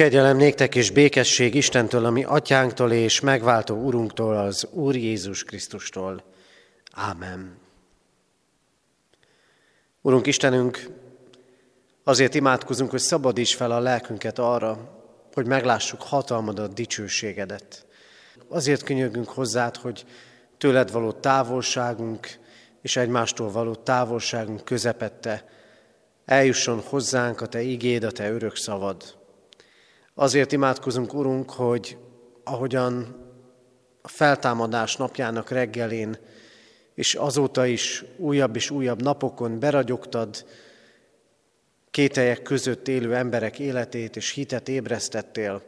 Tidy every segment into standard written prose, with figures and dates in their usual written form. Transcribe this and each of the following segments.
Kegyelem néktek és békesség Istentől, a mi atyánktól és megváltó Urunktól, az Úr Jézus Krisztustól. Ámen. Urunk Istenünk, azért imádkozunk, hogy szabadíts fel a lelkünket arra, hogy meglássuk hatalmadat, dicsőségedet. Azért könyörgünk hozzád, hogy tőled való távolságunk és egymástól való távolságunk közepette eljusson hozzánk a te igéd, a te örök szavad. Azért imádkozunk, Urunk, hogy ahogyan a feltámadás napjának reggelén, és azóta is újabb napokon beragyogtad kételyek között élő emberek életét és hitet ébresztettél,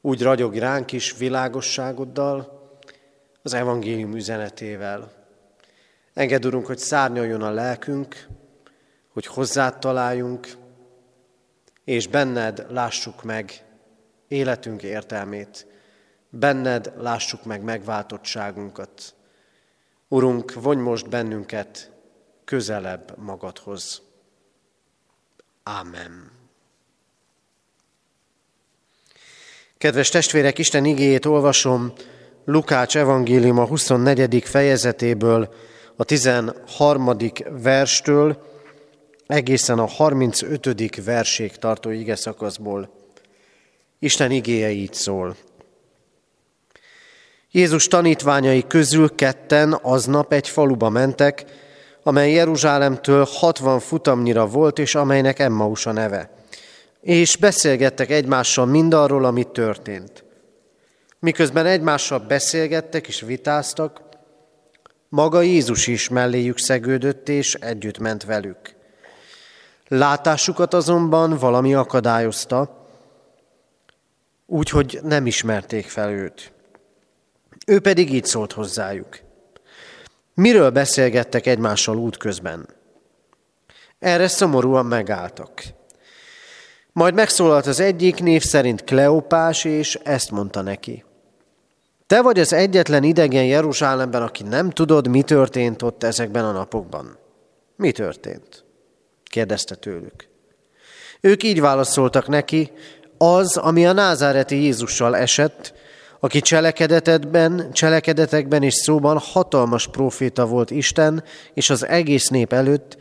úgy ragyog ránk is világosságoddal, az evangélium üzenetével. Engedd, Urunk, hogy szárnyaljon a lelkünk, hogy hozzád találjunk, és benned lássuk meg életünk értelmét, benned lássuk meg megváltottságunkat. Urunk, vonj most bennünket közelebb magadhoz. Ámen. Kedves testvérek, Isten igéjét olvasom Lukács evangéliuma 24. fejezetéből, a 13. verstől egészen a 35. verség tartó igeszakaszból. Isten igéje így szól. Jézus tanítványai közül ketten aznap egy faluba mentek, amely Jeruzsálemtől 60 futamnyira volt, és amelynek Emmaus a neve. És beszélgettek egymással mindarról, ami történt. Miközben egymással beszélgettek és vitáztak, maga Jézus is melléjük szegődött, és együtt ment velük. Látásukat azonban valami akadályozta, úgyhogy nem ismerték fel őt. Ő pedig így szólt hozzájuk. Miről beszélgettek egymással útközben? Erre szomorúan megálltak. Majd megszólalt az egyik, név szerint Kleopás, és ezt mondta neki. Te vagy az egyetlen idegen Jeruzsálemben, aki nem tudod, mi történt ott ezekben a napokban. Mi történt? kérdezte tőlük. Ők így válaszoltak neki, az, ami a názáreti Jézussal esett, aki cselekedetekben és szóban hatalmas próféta volt Isten és az egész nép előtt,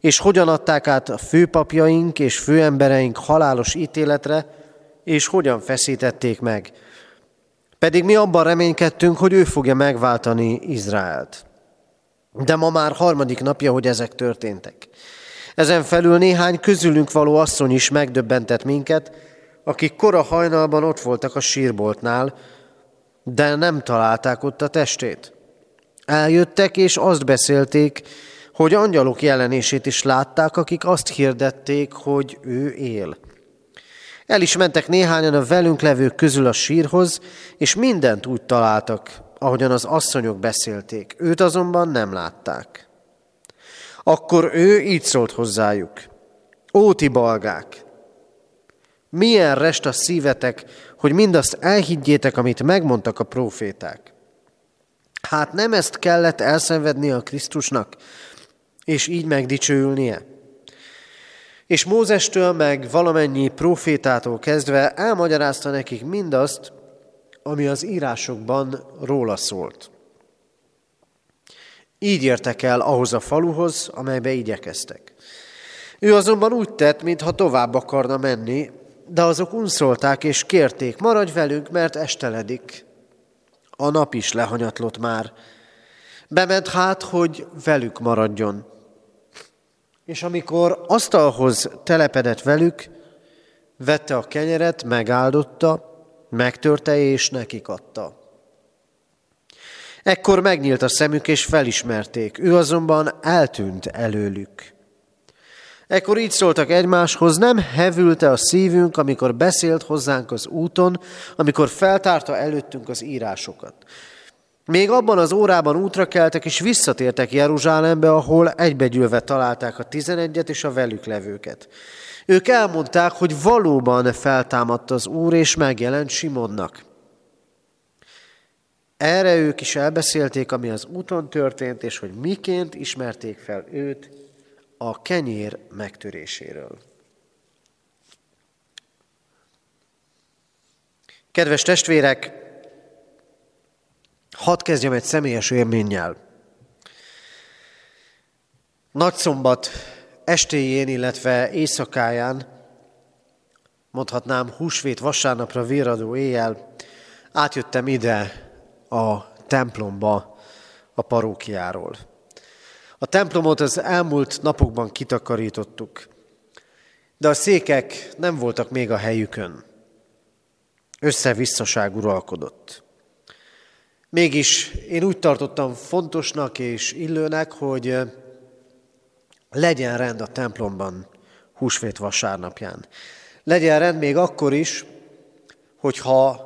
és hogyan adták át a főpapjaink és főembereink halálos ítéletre, és hogyan feszítették meg. Pedig mi abban reménykedtünk, hogy ő fogja megváltani Izraelt. De ma már harmadik napja, hogy ezek történtek. Ezen felül néhány közülünk való asszony is megdöbbentett minket, akik kora hajnalban ott voltak a sírboltnál, de nem találták ott a testét. Eljöttek és azt beszélték, hogy angyalok jelenését is látták, akik azt hirdették, hogy ő él. El is mentek néhányan a velünk levők közül a sírhoz, és mindent úgy találtak, ahogyan az asszonyok beszélték. Őt azonban nem látták. Akkor ő így szólt hozzájuk. Ó, ti balgák! Milyen rest a szívetek, hogy mindazt elhiggyétek, amit megmondtak a próféták. Hát nem ezt kellett elszenvednie a Krisztusnak, és így megdicsőülnie? És Mózestől meg valamennyi prófétától kezdve elmagyarázta nekik mindazt, ami az írásokban róla szólt. Így értek el ahhoz a faluhoz, amelybe igyekeztek. Ő azonban úgy tett, mintha tovább akarna menni, de azok unszolták és kérték, maradj velünk, mert esteledik. A nap is lehanyatlott már. Bement hát, hogy velük maradjon. És amikor asztalhoz telepedett velük, vette a kenyeret, megáldotta, megtörte és nekik adta. Ekkor megnyílt a szemük és felismerték, ő azonban eltűnt előlük. Ekkor így szóltak egymáshoz, nem hevülte a szívünk, amikor beszélt hozzánk az úton, amikor feltárta előttünk az írásokat. Még abban az órában útra keltek, és visszatértek Jeruzsálembe, ahol egybegyűlve találták a 11 és a velük levőket. Ők elmondták, hogy valóban feltámadt az Úr, és megjelent Simonnak. Erre ők is elbeszélték, ami az úton történt, és hogy miként ismerték fel őt a kenyér megtöréséről. Kedves testvérek, hadd kezdjem egy személyes élménnyel. Nagyszombat estéjén, illetve éjszakáján, mondhatnám húsvét vasárnapra virradó éjjel, átjöttem ide a templomba a parókiáról. A templomot az elmúlt napokban kitakarítottuk, de a székek nem voltak még a helyükön. Össze-visszaság uralkodott. Mégis én úgy tartottam fontosnak és illőnek, hogy legyen rend a templomban húsvét vasárnapján. Legyen rend még akkor is, hogyha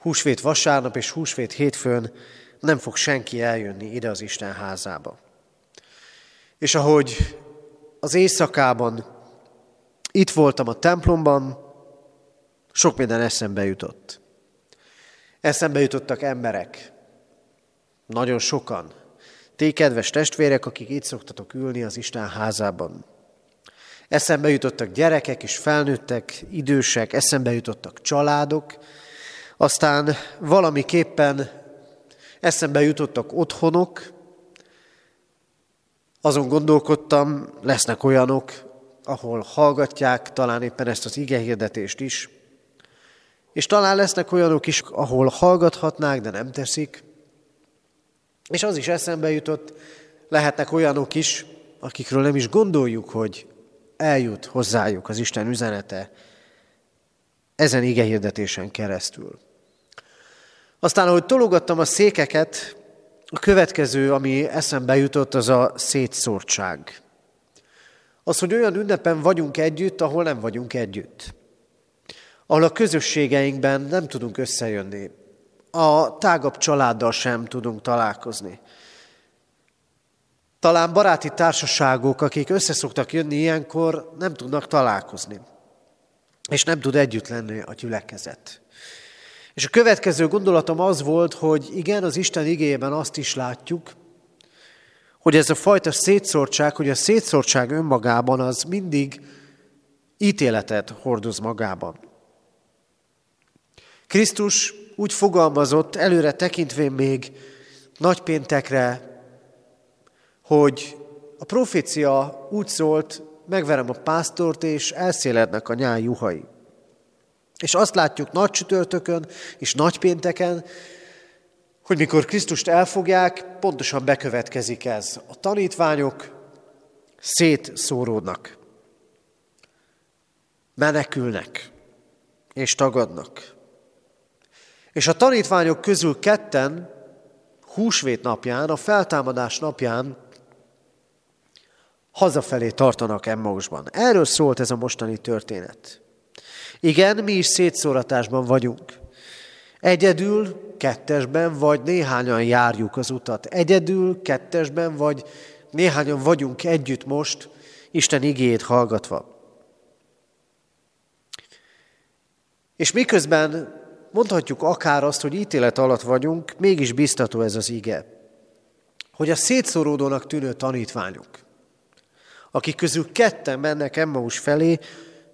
húsvét vasárnap és húsvét hétfőn nem fog senki eljönni ide az Isten házába. És ahogy az éjszakában itt voltam a templomban, sok minden eszembe jutott. Eszembe jutottak emberek, nagyon sokan. Ti, kedves testvérek, akik itt szoktatok ülni az Isten házában. Eszembe jutottak gyerekek és felnőttek, idősek, eszembe jutottak családok, aztán valamiképpen eszembe jutottak otthonok. Azon gondolkodtam, lesznek olyanok, ahol hallgatják talán éppen ezt az igehirdetést is, és talán lesznek olyanok is, ahol hallgathatnák, de nem teszik. És az is eszembe jutott, lehetnek olyanok is, akikről nem is gondoljuk, hogy eljut hozzájuk az Isten üzenete ezen igehirdetésen keresztül. Aztán, ahogy tologattam a székeket, a következő, ami eszembe jutott, az a szétszórtság. Az, hogy olyan ünnepen vagyunk együtt, ahol nem vagyunk együtt. Ahol a közösségeinkben nem tudunk összejönni. A tágabb családdal sem tudunk találkozni. Talán baráti társaságok, akik összeszoktak jönni ilyenkor, nem tudnak találkozni. És nem tud együtt lenni a gyülekezet. És a következő gondolatom az volt, hogy igen, az Isten igéjében azt is látjuk, hogy ez a fajta szétszórtság, hogy a szétszórtság önmagában az mindig ítéletet hordoz magában. Krisztus úgy fogalmazott, előre tekintve még nagypéntekre, hogy a profécia úgy szólt, megverem a pásztort, és elszélednek a nyáj juhai. És azt látjuk nagycsütörtökön és nagypénteken, hogy mikor Krisztust elfogják, pontosan bekövetkezik ez. A tanítványok szétszóródnak, menekülnek és tagadnak. És a tanítványok közül ketten húsvét napján, a feltámadás napján hazafelé tartanak Emmausban. Erről szólt ez a mostani történet. Igen, mi is szétszóratásban vagyunk. Egyedül, kettesben vagy néhányan járjuk az utat. Egyedül, kettesben vagy néhányan vagyunk együtt most, Isten igéjét hallgatva. És miközben mondhatjuk akár azt, hogy ítélet alatt vagyunk, mégis biztató ez az ige. Hogy a szétszoródónak tűnő tanítványok, akik közül ketten mennek Emmaus felé,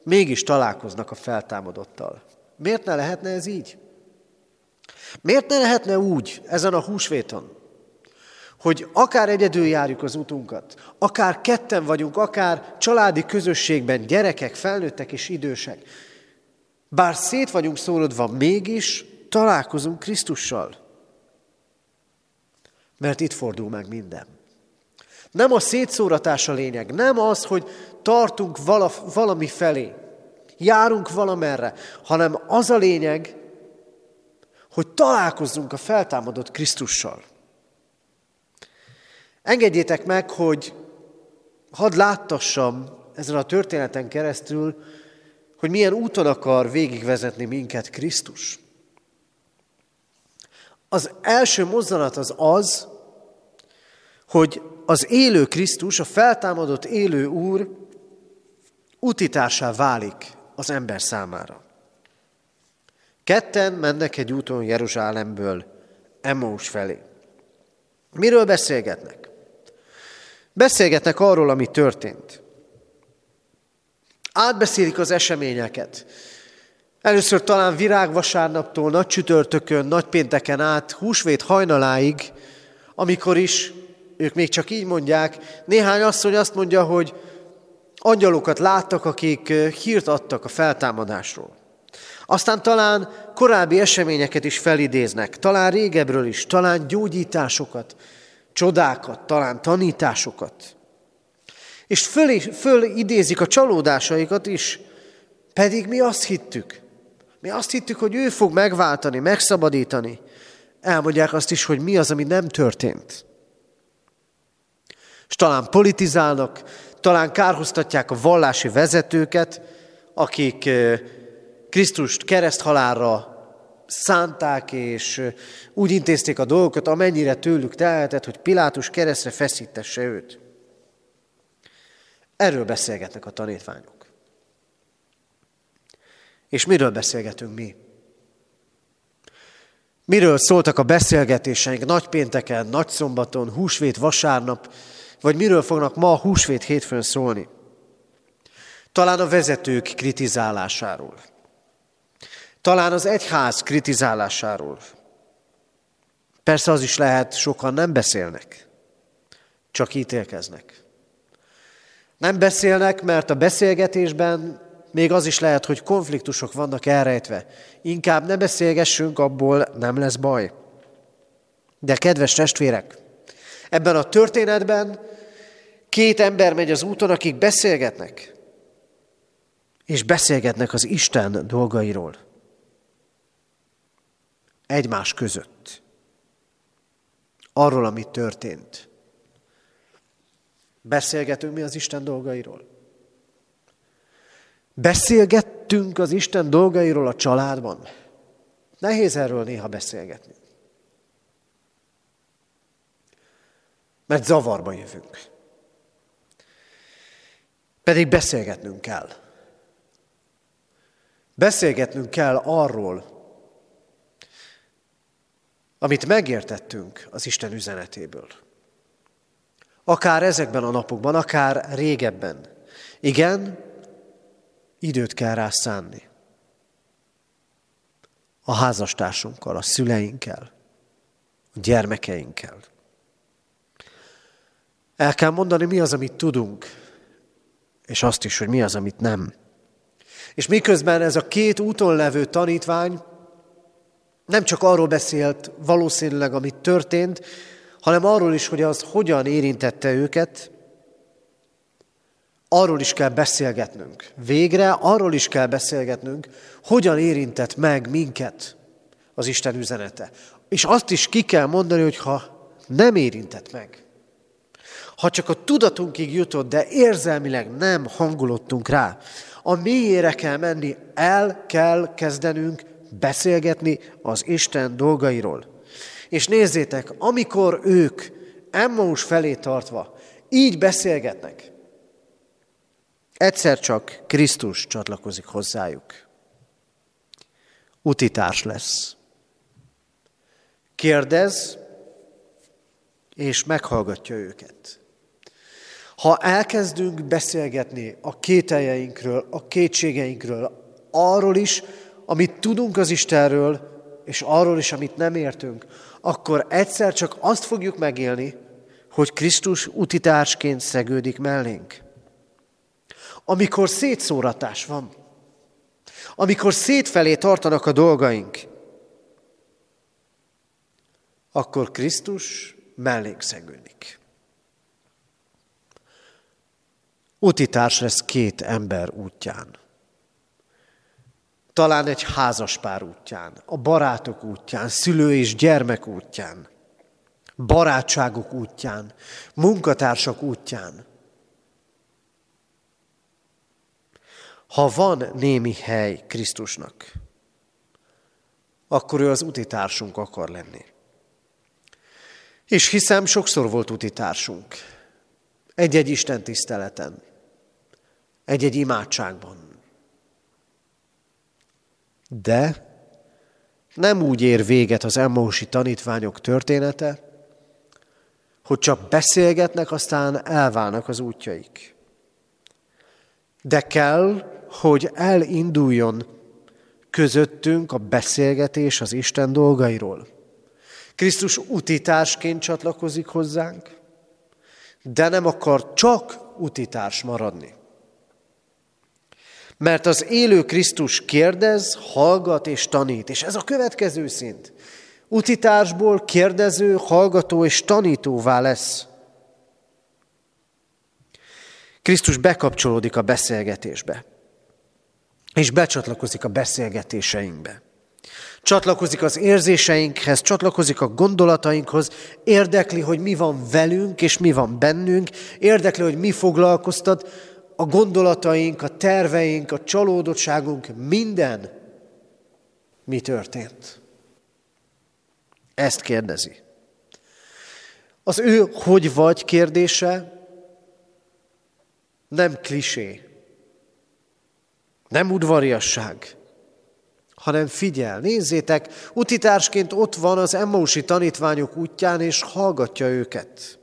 mégis találkoznak a feltámadottal. Miért ne lehetne ez így? Miért ne lehetne úgy ezen a húsvéton, hogy akár egyedül járjuk az utunkat, akár ketten vagyunk, akár családi közösségben gyerekek, felnőttek és idősek, bár szét vagyunk szórodva, mégis találkozunk Krisztussal. Mert itt fordul meg minden. Nem a szétszóratás a lényeg, nem az, hogy tartunk valami felé, járunk valamerre, hanem az a lényeg, hogy találkozzunk a feltámadott Krisztussal. Engedjétek meg, hogy hadd láttassam ezen a történeten keresztül, hogy milyen úton akar végigvezetni minket Krisztus. Az első mozzanat az az, hogy az élő Krisztus, a feltámadott élő Úr útitársá válik az ember számára. Ketten mennek egy úton Jeruzsálemből Emmaus felé. Miről beszélgetnek? Beszélgetnek arról, ami történt. Átbeszélik az eseményeket. Először talán virágvasárnaptól, nagycsütörtökön, nagypénteken át, húsvét hajnaláig, amikor is, ők még csak így mondják, néhány asszony azt mondja, hogy angyalokat láttak, akik hírt adtak a feltámadásról. Aztán talán korábbi eseményeket is felidéznek, talán régebről is, talán gyógyításokat, csodákat, talán tanításokat. És fölidézik a csalódásaikat is, pedig mi azt hittük. Mi azt hittük, hogy ő fog megváltani, megszabadítani. Elmondják azt is, hogy mi az, ami nem történt. És talán politizálnak, talán kárhoztatják a vallási vezetőket, akik Krisztust kereszthalálra szánták, és úgy intézték a dolgokat, amennyire tőlük telhetett, hogy Pilátus keresztre feszítesse őt. Erről beszélgetnek a tanítványok. És miről beszélgetünk mi? Miről szóltak a beszélgetéseink nagypénteken, nagyszombaton, húsvét vasárnap, vagy miről fognak ma a húsvét hétfőn szólni? Talán a vezetők kritizálásáról. Talán az egyház kritizálásáról. Persze az is lehet, sokan nem beszélnek, csak ítélkeznek. Nem beszélnek, mert a beszélgetésben még az is lehet, hogy konfliktusok vannak elrejtve. Inkább ne beszélgessünk, abból nem lesz baj. De kedves testvérek, ebben a történetben két ember megy az úton, akik beszélgetnek. És beszélgetnek az Isten dolgairól. Egymás között. Arról, ami történt. Beszélgetünk mi az Isten dolgairól? Beszélgettünk az Isten dolgairól a családban? Nehéz erről néha beszélgetni. Mert zavarba jövünk. Pedig beszélgetnünk kell. Beszélgetnünk kell arról, amit megértettünk az Isten üzenetéből. Akár ezekben a napokban, akár régebben. Igen, időt kell rá szánni. A házastársunkkal, a szüleinkkel, a gyermekeinkkel. El kell mondani, mi az, amit tudunk, és azt is, hogy mi az, amit nem. És miközben ez a két úton levő tanítvány nem csak arról beszélt valószínűleg, amit történt, hanem arról is, hogy az hogyan érintette őket, arról is kell beszélgetnünk. Végre arról is kell beszélgetnünk, hogyan érintett meg minket az Isten üzenete. És azt is ki kell mondani, hogy ha nem érintett meg, ha csak a tudatunkig jutott, de érzelmileg nem hangolódtunk rá, a mélyére kell menni, el kell kezdenünk beszélgetni az Isten dolgairól. És nézzétek, amikor ők Emmaus felé tartva így beszélgetnek, egyszer csak Krisztus csatlakozik hozzájuk. Utitárs lesz. Kérdez, és meghallgatja őket. Ha elkezdünk beszélgetni a kételjeinkről, a kétségeinkről, arról is, amit tudunk az Istenről, és arról is, amit nem értünk, akkor egyszer csak azt fogjuk megélni, hogy Krisztus utitársként szegődik mellénk. Amikor szétszóratás van, amikor szétfelé tartanak a dolgaink, akkor Krisztus mellénk szegődik. Utitárs lesz két ember útján. Talán egy házaspár útján, a barátok útján, szülő és gyermek útján, barátságok útján, munkatársak útján. Ha van némi hely Krisztusnak, akkor ő az utitársunk akar lenni. És hiszem, sokszor volt utitársunk. Egy-egy Isten tiszteleten, egy-egy imádságban. De nem úgy ér véget az emmausi tanítványok története, hogy csak beszélgetnek, aztán elválnak az útjaik. De kell, hogy elinduljon közöttünk a beszélgetés az Isten dolgairól. Krisztus utitársként csatlakozik hozzánk, de nem akar csak utitárs maradni. Mert az élő Krisztus kérdez, hallgat és tanít. És ez a következő szint. Utitársból kérdező, hallgató és tanítóvá lesz. Krisztus bekapcsolódik a beszélgetésbe, és becsatlakozik a beszélgetéseinkbe. Csatlakozik az érzéseinkhez, csatlakozik a gondolatainkhoz, érdekli, hogy mi van velünk és mi van bennünk, érdekli, hogy mi foglalkoztat, a gondolataink, a terveink, a csalódottságunk, minden, mi történt. Ezt kérdezi. Az ő hogy vagy kérdése nem klisé, nem udvariasság, hanem figyel. Nézzétek, utitársként ott van az emmausi tanítványok útján, és hallgatja őket.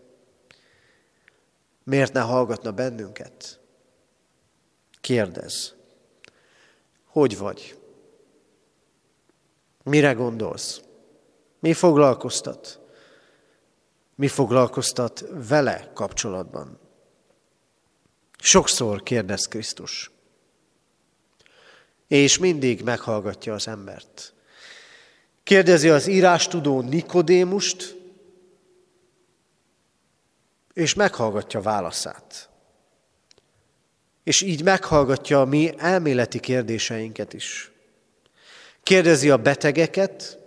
Miért ne hallgatna bennünket? Kérdez. Hogy vagy? Mire gondolsz? Mi foglalkoztat? Mi foglalkoztat vele kapcsolatban? Sokszor kérdez Krisztus. És mindig meghallgatja az embert. Kérdezi az írástudó Nikodémust, és meghallgatja válaszát. És így meghallgatja a mi elméleti kérdéseinket is. Kérdezi a betegeket,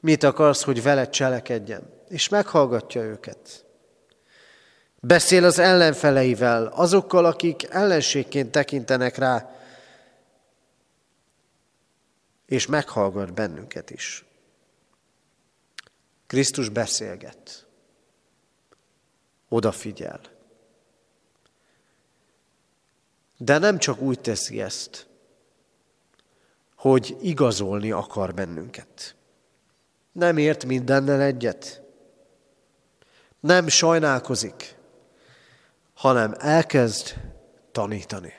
mit akarsz, hogy veled cselekedjen, és meghallgatja őket. Beszél az ellenfeleivel, azokkal, akik ellenségként tekintenek rá, és meghallgat bennünket is. Krisztus beszélget. Odafigyel. De nem csak úgy teszi ezt, hogy igazolni akar bennünket. Nem ért mindennel egyet. Nem sajnálkozik, hanem elkezd tanítani.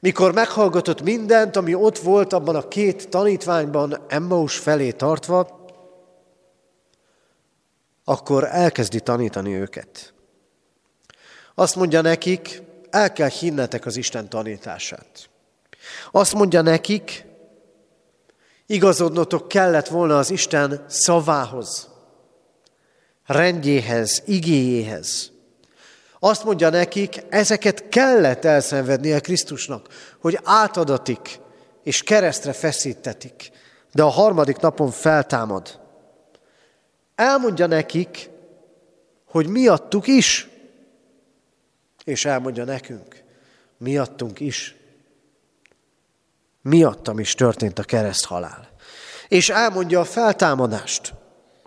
Mikor meghallgatott mindent, ami ott volt abban a két tanítványban Emmaus felé tartva, akkor elkezdi tanítani őket. Azt mondja nekik, el kell hinnetek az Isten tanítását. Azt mondja nekik, igazodnotok kellett volna az Isten szavához, rendjéhez, igéjéhez. Azt mondja nekik, ezeket kellett elszenvednie Krisztusnak, hogy átadatik és keresztre feszítetik, de a harmadik napon feltámad. Elmondja nekik, hogy miattuk is, és elmondja nekünk, miattunk is. Miattam is történt a kereszthalál. És elmondja a feltámadást,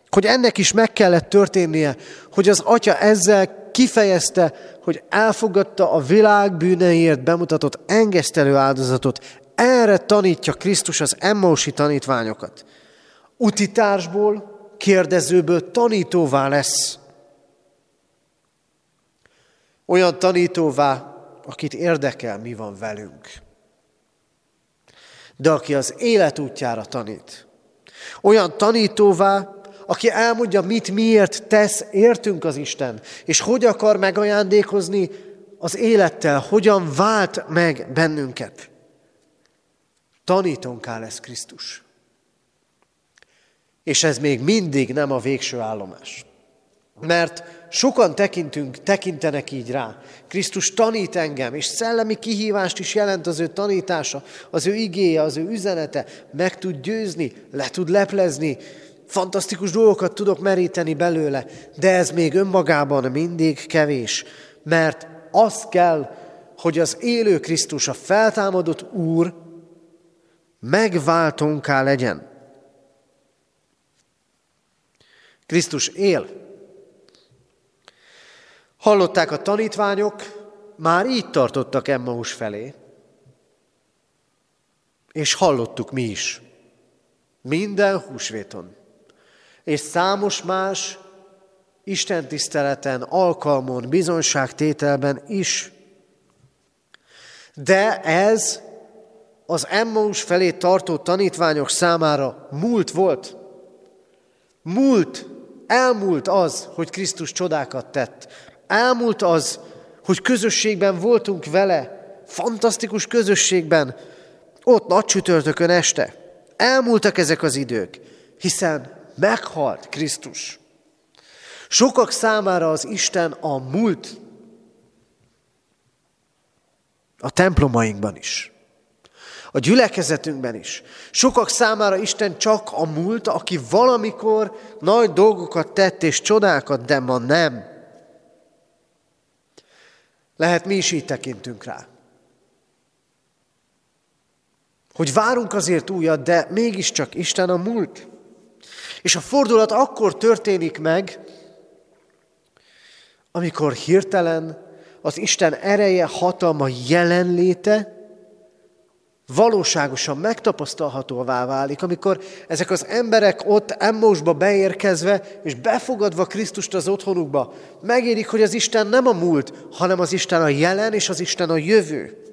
hogy ennek is meg kellett történnie, hogy az Atya ezzel kifejezte, hogy elfogadta a világ bűneiért bemutatott engesztelő áldozatot. Erre tanítja Krisztus az emmausi tanítványokat. Utitársból, kérdezőből tanítóvá lesz. Olyan tanítóvá, akit érdekel, mi van velünk. De aki az élet útjára tanít. Olyan tanítóvá, aki elmondja, mit miért tesz, értünk az Isten, és hogy akar megajándékozni az élettel, hogyan vált meg bennünket. Tanítónká lesz Krisztus. És ez még mindig nem a végső állomás. Mert sokan tekintenek így rá. Krisztus tanít engem, és szellemi kihívást is jelent az ő tanítása, az ő igéje, az ő üzenete. Meg tud győzni, le tud leplezni, fantasztikus dolgokat tudok meríteni belőle, de ez még önmagában mindig kevés, mert az kell, hogy az élő Krisztus, a feltámadott Úr megváltónká legyen. Krisztus él. Hallották a tanítványok, már így tartottak Emmaus felé, és hallottuk mi is. Minden húsvéton. És számos más istentiszteleten, alkalmon, bizonyságtételben is. De ez az Emmaus felé tartó tanítványok számára múlt volt. Múlt, elmúlt az, hogy Krisztus csodákat tett. Elmúlt az, hogy közösségben voltunk vele, fantasztikus közösségben, ott nagy csütörtökön este. Elmúltak ezek az idők, hiszen meghalt Krisztus. Sokak számára az Isten a múlt, a templomainkban is, a gyülekezetünkben is. Sokak számára Isten csak a múlt, aki valamikor nagy dolgokat tett és csodákat, de ma nem. Lehet mi is így tekintünk rá. Hogy várunk azért újat, de mégiscsak Isten a múlt. És a fordulat akkor történik meg, amikor hirtelen az Isten ereje, hatalma, jelenléte valóságosan megtapasztalhatóvá válik, amikor ezek az emberek ott Emmausba beérkezve és befogadva Krisztust az otthonukba, megérik, hogy az Isten nem a múlt, hanem az Isten a jelen és az Isten a jövő.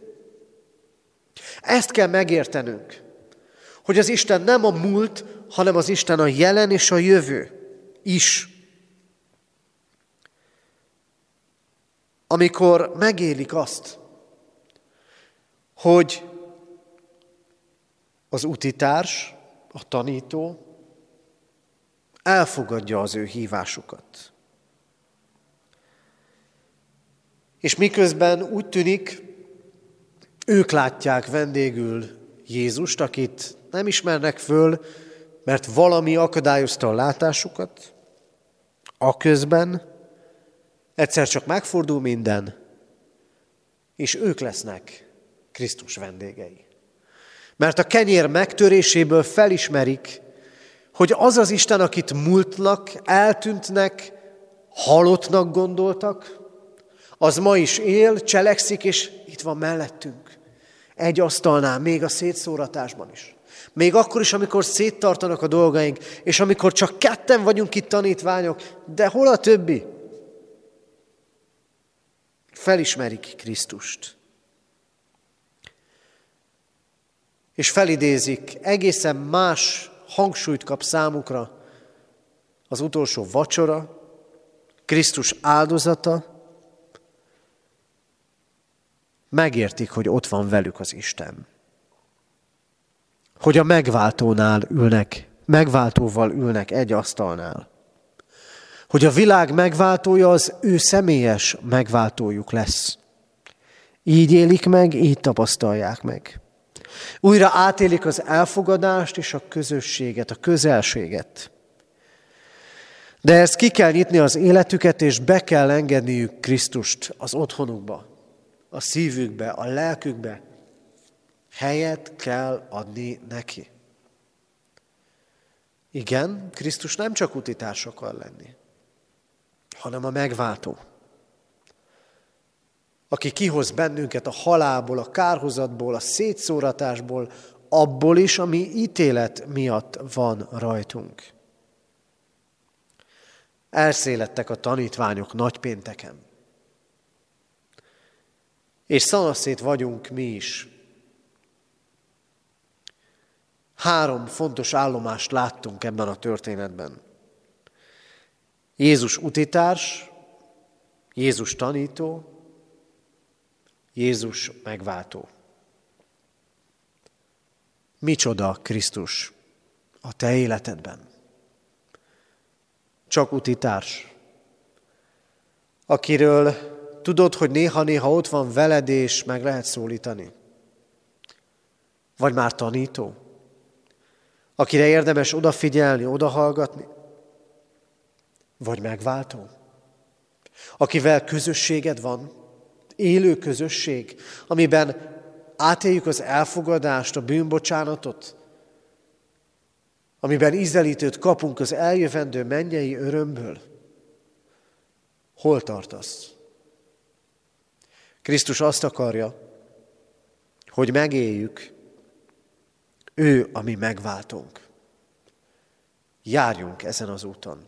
Ezt kell megértenünk, hogy az Isten nem a múlt, hanem az Isten a jelen és a jövő is. Amikor megélik azt, hogy az utitárs, a tanító elfogadja az ő hívásukat. És miközben úgy tűnik, ők látják vendégül Jézust, akit nem ismernek föl, mert valami akadályozta a látásukat, aközben egyszer csak megfordul minden, és ők lesznek Krisztus vendégei. Mert a kenyér megtöréséből felismerik, hogy az az Isten, akit múltnak, eltűntnek, halottnak gondoltak, az ma is él, cselekszik, és itt van mellettünk. Egy asztalnál, még a szétszóratásban is. Még akkor is, amikor széttartanak a dolgaink, és amikor csak ketten vagyunk itt tanítványok, de hol a többi? Felismerik Krisztust. És felidézik, egészen más hangsúlyt kap számukra az utolsó vacsora, Krisztus áldozata. Megértik, hogy ott van velük az Isten. Hogy a megváltóval ülnek egy asztalnál. Hogy a világ megváltója az ő személyes megváltójuk lesz. Így élik meg, így tapasztalják meg. Újra átélik az elfogadást és a közösséget, a közelséget. De ezt ki kell nyitni az életüket, és be kell engedniük Krisztust az otthonukba, a szívükbe, a lelkükbe. Helyet kell adni neki. Igen, Krisztus nem csak utitárs akar lenni, hanem a megváltó, aki kihoz bennünket a halálból, a kárhozatból, a szétszóratásból, abból is, ami ítélet miatt van rajtunk. Elszélettek a tanítványok nagypénteken. És szanaszét vagyunk mi is. 3 fontos állomást láttunk ebben a történetben. Jézus utitárs, Jézus tanító, Jézus megváltó. Micsoda Krisztus a te életedben? Csak utitárs, akiről tudod, hogy néha-néha ott van veled, és meg lehet szólítani. Vagy már tanító, akire érdemes odafigyelni, odahallgatni. Vagy megváltó, akivel közösséged van, élő közösség, amiben átéljük az elfogadást, a bűnbocsánatot, amiben ízelítőt kapunk az eljövendő mennyei örömből. Hol tartasz? Krisztus azt akarja, hogy megéljük, ő a mi megváltónk. Járjunk ezen az úton.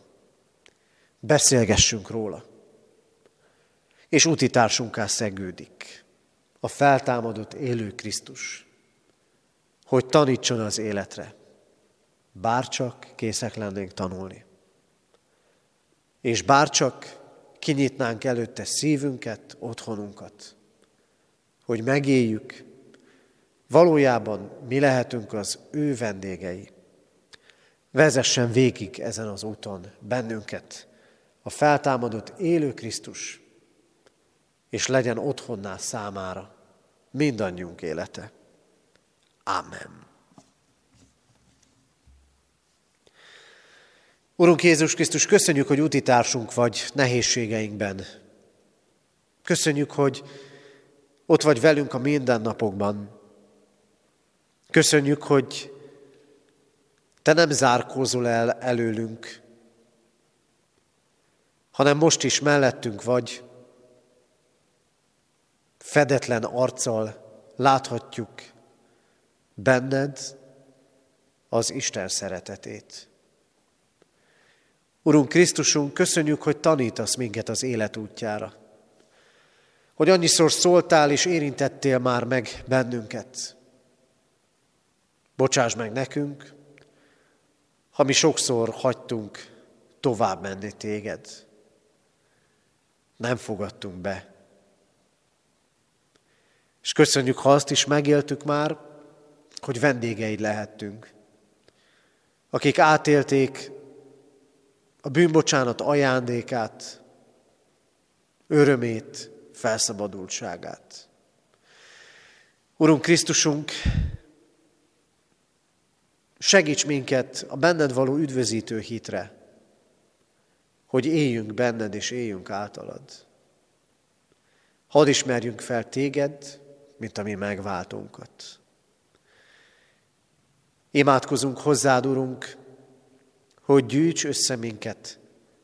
Beszélgessünk róla. És útitársunká szegődik a feltámadott élő Krisztus, hogy tanítson az életre. Bárcsak készek lennénk tanulni. És bárcsak kinyitnánk előtte szívünket, otthonunkat, hogy megéljük, valójában mi lehetünk az ő vendégei. Vezessen végig ezen az úton bennünket a feltámadott élő Krisztus, és legyen otthonná számára mindannyiunk élete. Amen. Urunk Jézus Krisztus, köszönjük, hogy útitársunk vagy nehézségeinkben. Köszönjük, hogy ott vagy velünk a mindennapokban. Köszönjük, hogy Te nem zárkózol el előlünk, hanem most is mellettünk vagy, fedetlen arccal láthatjuk benned az Isten szeretetét. Urunk Krisztusunk, köszönjük, hogy tanítasz minket az élet útjára, hogy annyiszor szóltál és érintettél már meg bennünket. Bocsáss meg nekünk, ha mi sokszor hagytunk tovább menni téged. Nem fogadtunk be. És köszönjük, ha azt is megéltük már, hogy vendégeid lehettünk, akik átélték a bűnbocsánat ajándékát, örömét, felszabadultságát. Urunk Krisztusunk, segíts minket a benned való üdvözítő hitre, hogy éljünk benned és éljünk általad. Hadd ismerjünk fel téged, mint a mi megváltónkat. Imádkozunk hozzád, Urunk, hogy gyűjts össze minket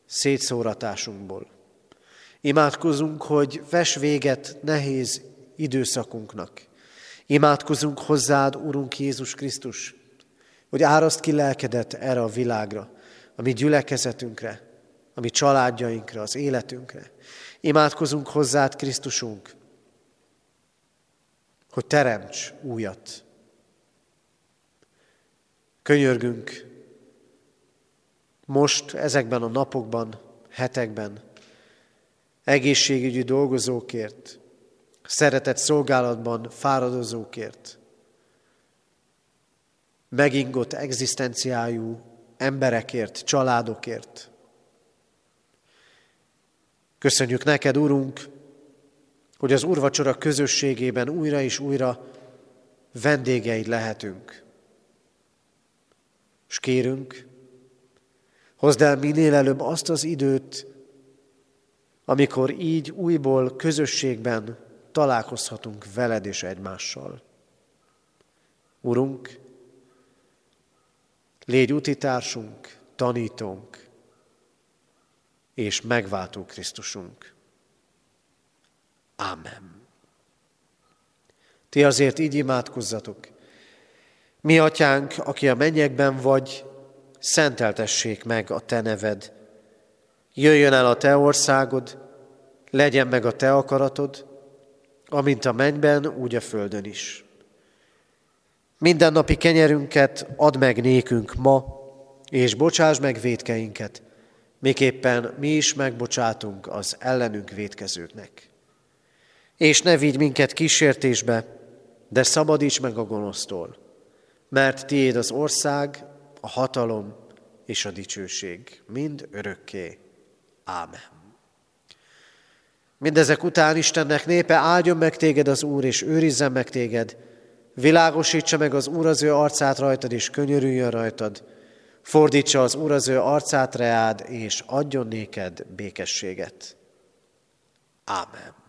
szétszóratásunkból. Imádkozunk, hogy vess véget nehéz időszakunknak. Imádkozunk hozzád, Urunk Jézus Krisztus, hogy áraszt ki lelkedet erre a világra, a mi gyülekezetünkre, a mi családjainkra, az életünkre. Imádkozunk hozzád, Krisztusunk, hogy teremts újat. Könyörgünk most ezekben a napokban, hetekben egészségügyi dolgozókért, szeretett szolgálatban fáradozókért, megingott egzisztenciájú emberekért, családokért. Köszönjük neked, Urunk, hogy az úrvacsora közösségében újra és újra vendégeid lehetünk. És kérünk, hozd el minél előbb azt az időt, amikor így újból közösségben találkozhatunk veled és egymással. Urunk, légy útitársunk, tanítónk és megváltó Krisztusunk. Ámen. Ti azért így imádkozzatok. Mi atyánk, aki a mennyekben vagy, szenteltessék meg a te neved. Jöjjön el a te országod, legyen meg a te akaratod, amint a mennyben, úgy a földön is. Mindennapi kenyerünket add meg nékünk ma, és bocsáss meg vétkeinket, miképpen mi is megbocsátunk az ellenünk vétkezőknek. És ne vigy minket kísértésbe, de szabadíts meg a gonosztól, mert tiéd az ország, a hatalom és a dicsőség mind örökké. Ámen. Mindezek után Istennek népe, áldjon meg téged az Úr, és őrizzen meg téged, világosítsa meg az Úr az ő arcát rajtad, és könyörüljön rajtad. Fordítsa az Úr az ő arcát reád, és adjon néked békességet. Ámen.